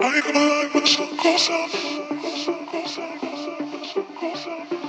I